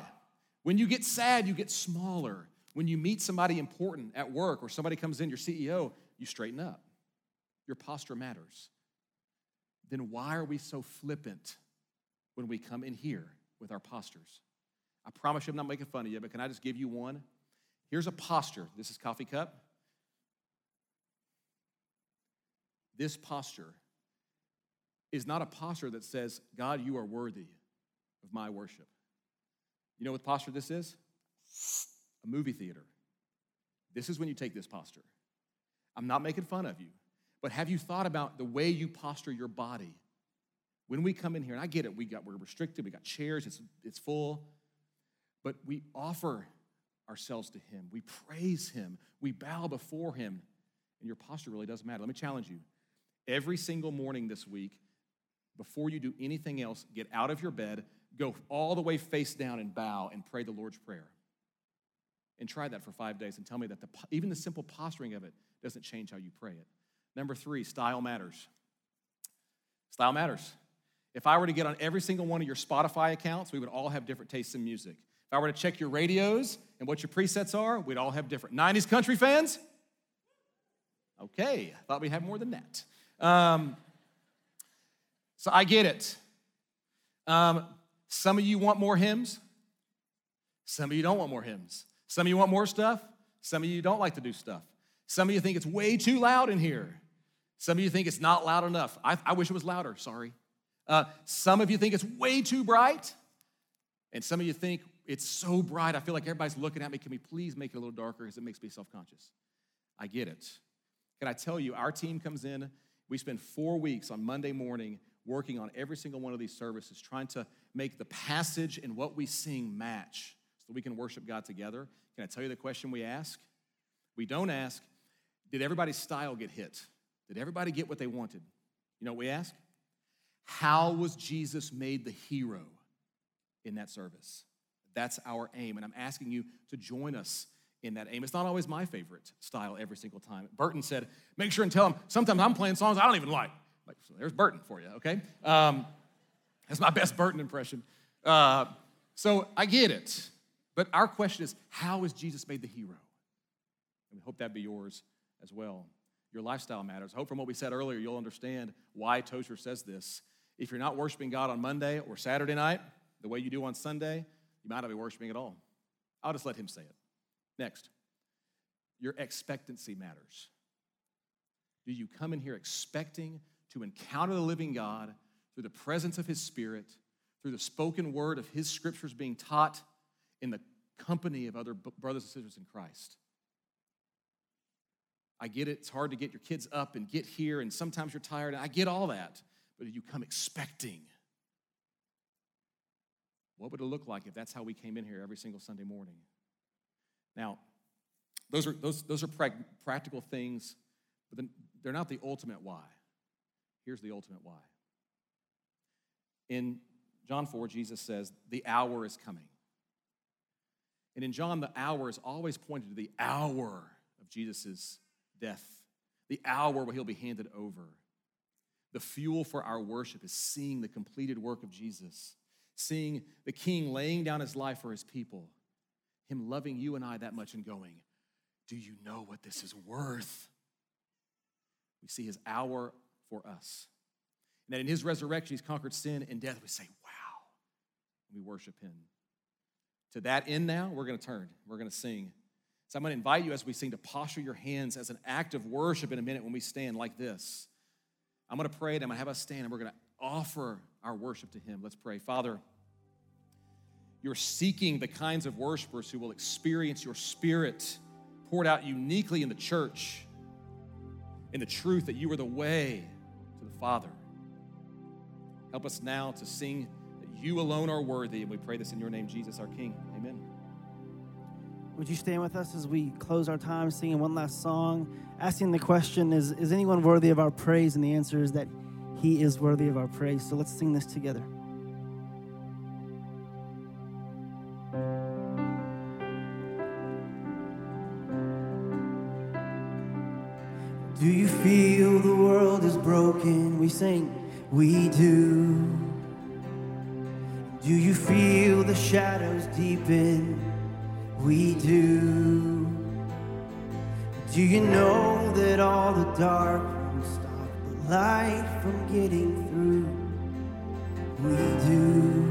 When you get sad, you get smaller. When you meet somebody important at work or somebody comes in, your C E O, you straighten up. Your posture matters. Then why are we so flippant when we come in here with our postures? I promise you I'm not making fun of you, but can I just give you one? Here's a posture. This is coffee cup. This posture is not a posture that says, God, you are worthy of my worship. You know what posture this is? A movie theater. This is when you take this posture. I'm not making fun of you, but have you thought about the way you posture your body? When we come in here, and I get it, we got, we're restricted, we got chairs, it's, it's full, but we offer ourselves to him. We praise him. We bow before him, and your posture really does matter. Let me challenge you. Every single morning this week, before you do anything else, get out of your bed, go all the way face down and bow and pray the Lord's Prayer. And try that for five days and tell me that the, even the simple posturing of it doesn't change how you pray it. Number three, style matters. Style matters. If I were to get on every single one of your Spotify accounts, we would all have different tastes in music. If I were to check your radios and what your presets are, we'd all have different. nineties country fans? Okay, I thought we had more than that. Um, so I get it. Um, some of you want more hymns. Some of you don't want more hymns. Some of you want more stuff. Some of you don't like to do stuff. Some of you think it's way too loud in here. Some of you think it's not loud enough. I, I wish it was louder, sorry. Uh, some of you think it's way too bright. And some of you think it's so bright, I feel like everybody's looking at me. Can we please make it a little darker because it makes me self-conscious? I get it. Can I tell you, our team comes in. We spend four weeks on Monday morning working on every single one of these services, trying to make the passage and what we sing match so that we can worship God together. Can I tell you the question we ask? We don't ask, did everybody's style get hit? Did everybody get what they wanted? You know what we ask? How was Jesus made the hero in that service? That's our aim, and I'm asking you to join us in that aim. It's not always my favorite style every single time. Burton said, make sure and tell him, sometimes I'm playing songs I don't even like. Like, so there's Burton for you, okay? Um, that's my best Burton impression. Uh, so I get it, but our question is, how is Jesus made the hero? And we hope that be yours as well. Your lifestyle matters. I hope from what we said earlier, you'll understand why Tozer says this. If you're not worshiping God on Monday or Saturday night, the way you do on Sunday, you might not be worshiping at all. I'll just let him say it. Next, your expectancy matters. Do you come in here expecting to encounter the living God through the presence of his Spirit, through the spoken word of his scriptures being taught in the company of other brothers and sisters in Christ? I get it. It's hard to get your kids up and get here, and sometimes you're tired. I get all that. But do you come expecting? What would it look like if that's how we came in here every single Sunday morning? Now, those are those those are practical things, but then they're not the ultimate why. Here's the ultimate why. In John four, Jesus says, the hour is coming. And in John, the hour is always pointed to the hour of Jesus' death, the hour where he'll be handed over. The fuel for our worship is seeing the completed work of Jesus, seeing the King laying down his life for his people, him loving you and I that much and going, do you know what this is worth? We see his hour for us. And that in his resurrection, he's conquered sin and death. We say, wow, and we worship him. To that end now, we're gonna turn, we're gonna sing. So I'm gonna invite you as we sing to posture your hands as an act of worship in a minute when we stand like this. I'm gonna pray and I'm gonna have us stand and we're gonna offer our worship to him. Let's pray. Father, you're seeking the kinds of worshipers who will experience your Spirit poured out uniquely in the church, in the truth that you are the way to the Father. Help us now to sing that you alone are worthy, and we pray this in your name, Jesus, our King. Amen. Would you stand with us as we close our time singing one last song, asking the question, is, is anyone worthy of our praise? And the answer is that he is worthy of our praise. So let's sing this together. Do you feel the world is broken? We sing, we do. Do you feel the shadows deepen? We do. Do you know that all the dark will stop the light from getting through? We do.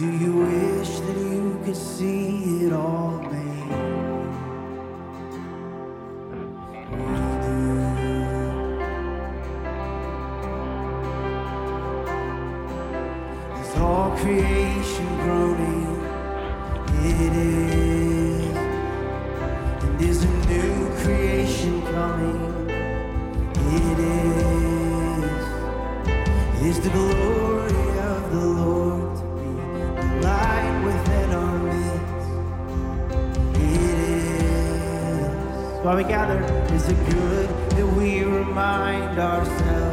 Do you wish that you could see it all made? All creation groaning, it is. And there's a new creation coming, it is. It's the glory of the Lord to be the light within our midst, it is. While we gather, is it good that we remind ourselves?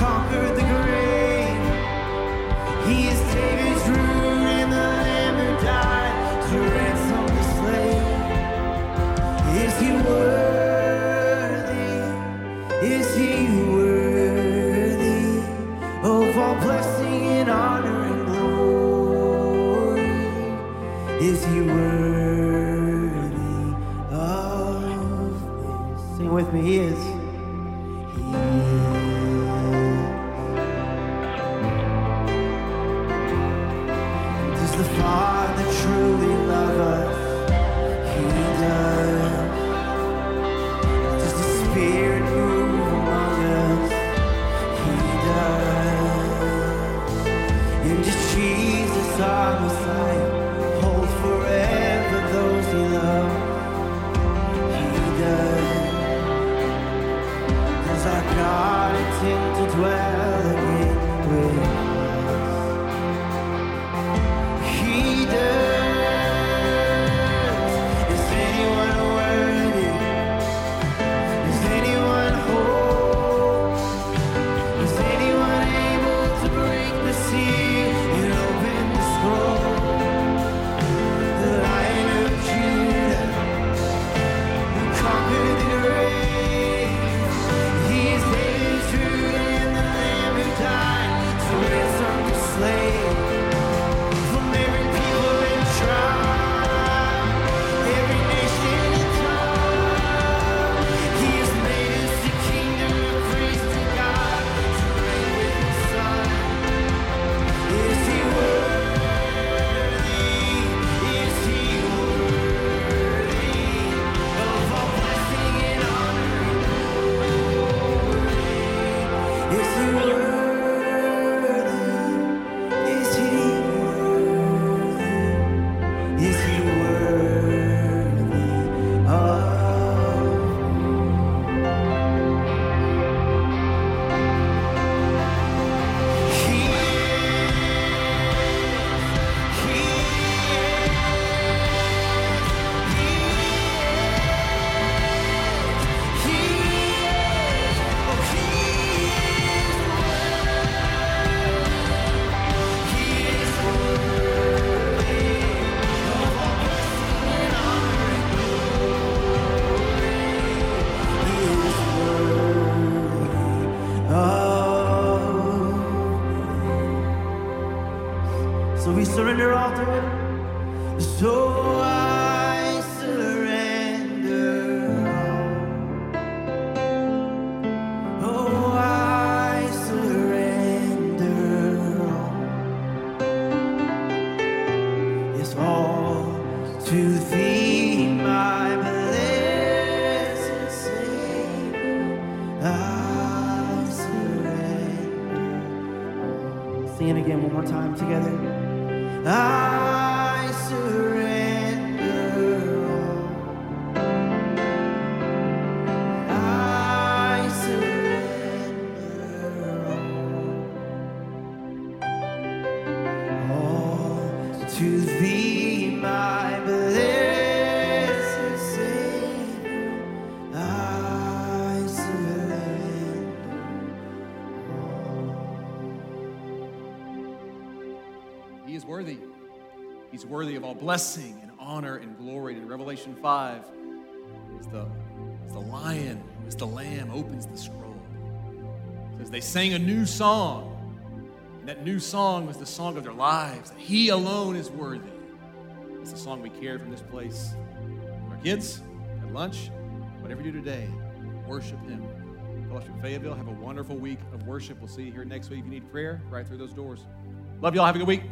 Conquered the grave. He is David's root and the Lamb who died to ransom the slave. Is he worthy? Is he worthy of all blessing and honor and glory? Is he worthy of this? Sing with me, he is. to thee, my blessed Savior, I surrender all. He is worthy. He's worthy of all blessing and honor and glory. In Revelation five, it's the, it's the lion, it's the lamb, opens the scroll. It says they sang a new song. That new song was the song of their lives, that he alone is worthy. It's the song we carry from this place. Our kids, at lunch, whatever you do today, worship him. Fellowship Fayetteville, have a wonderful week of worship. We'll see you here next week. If you need prayer, right through those doors. Love y'all. Have a good week.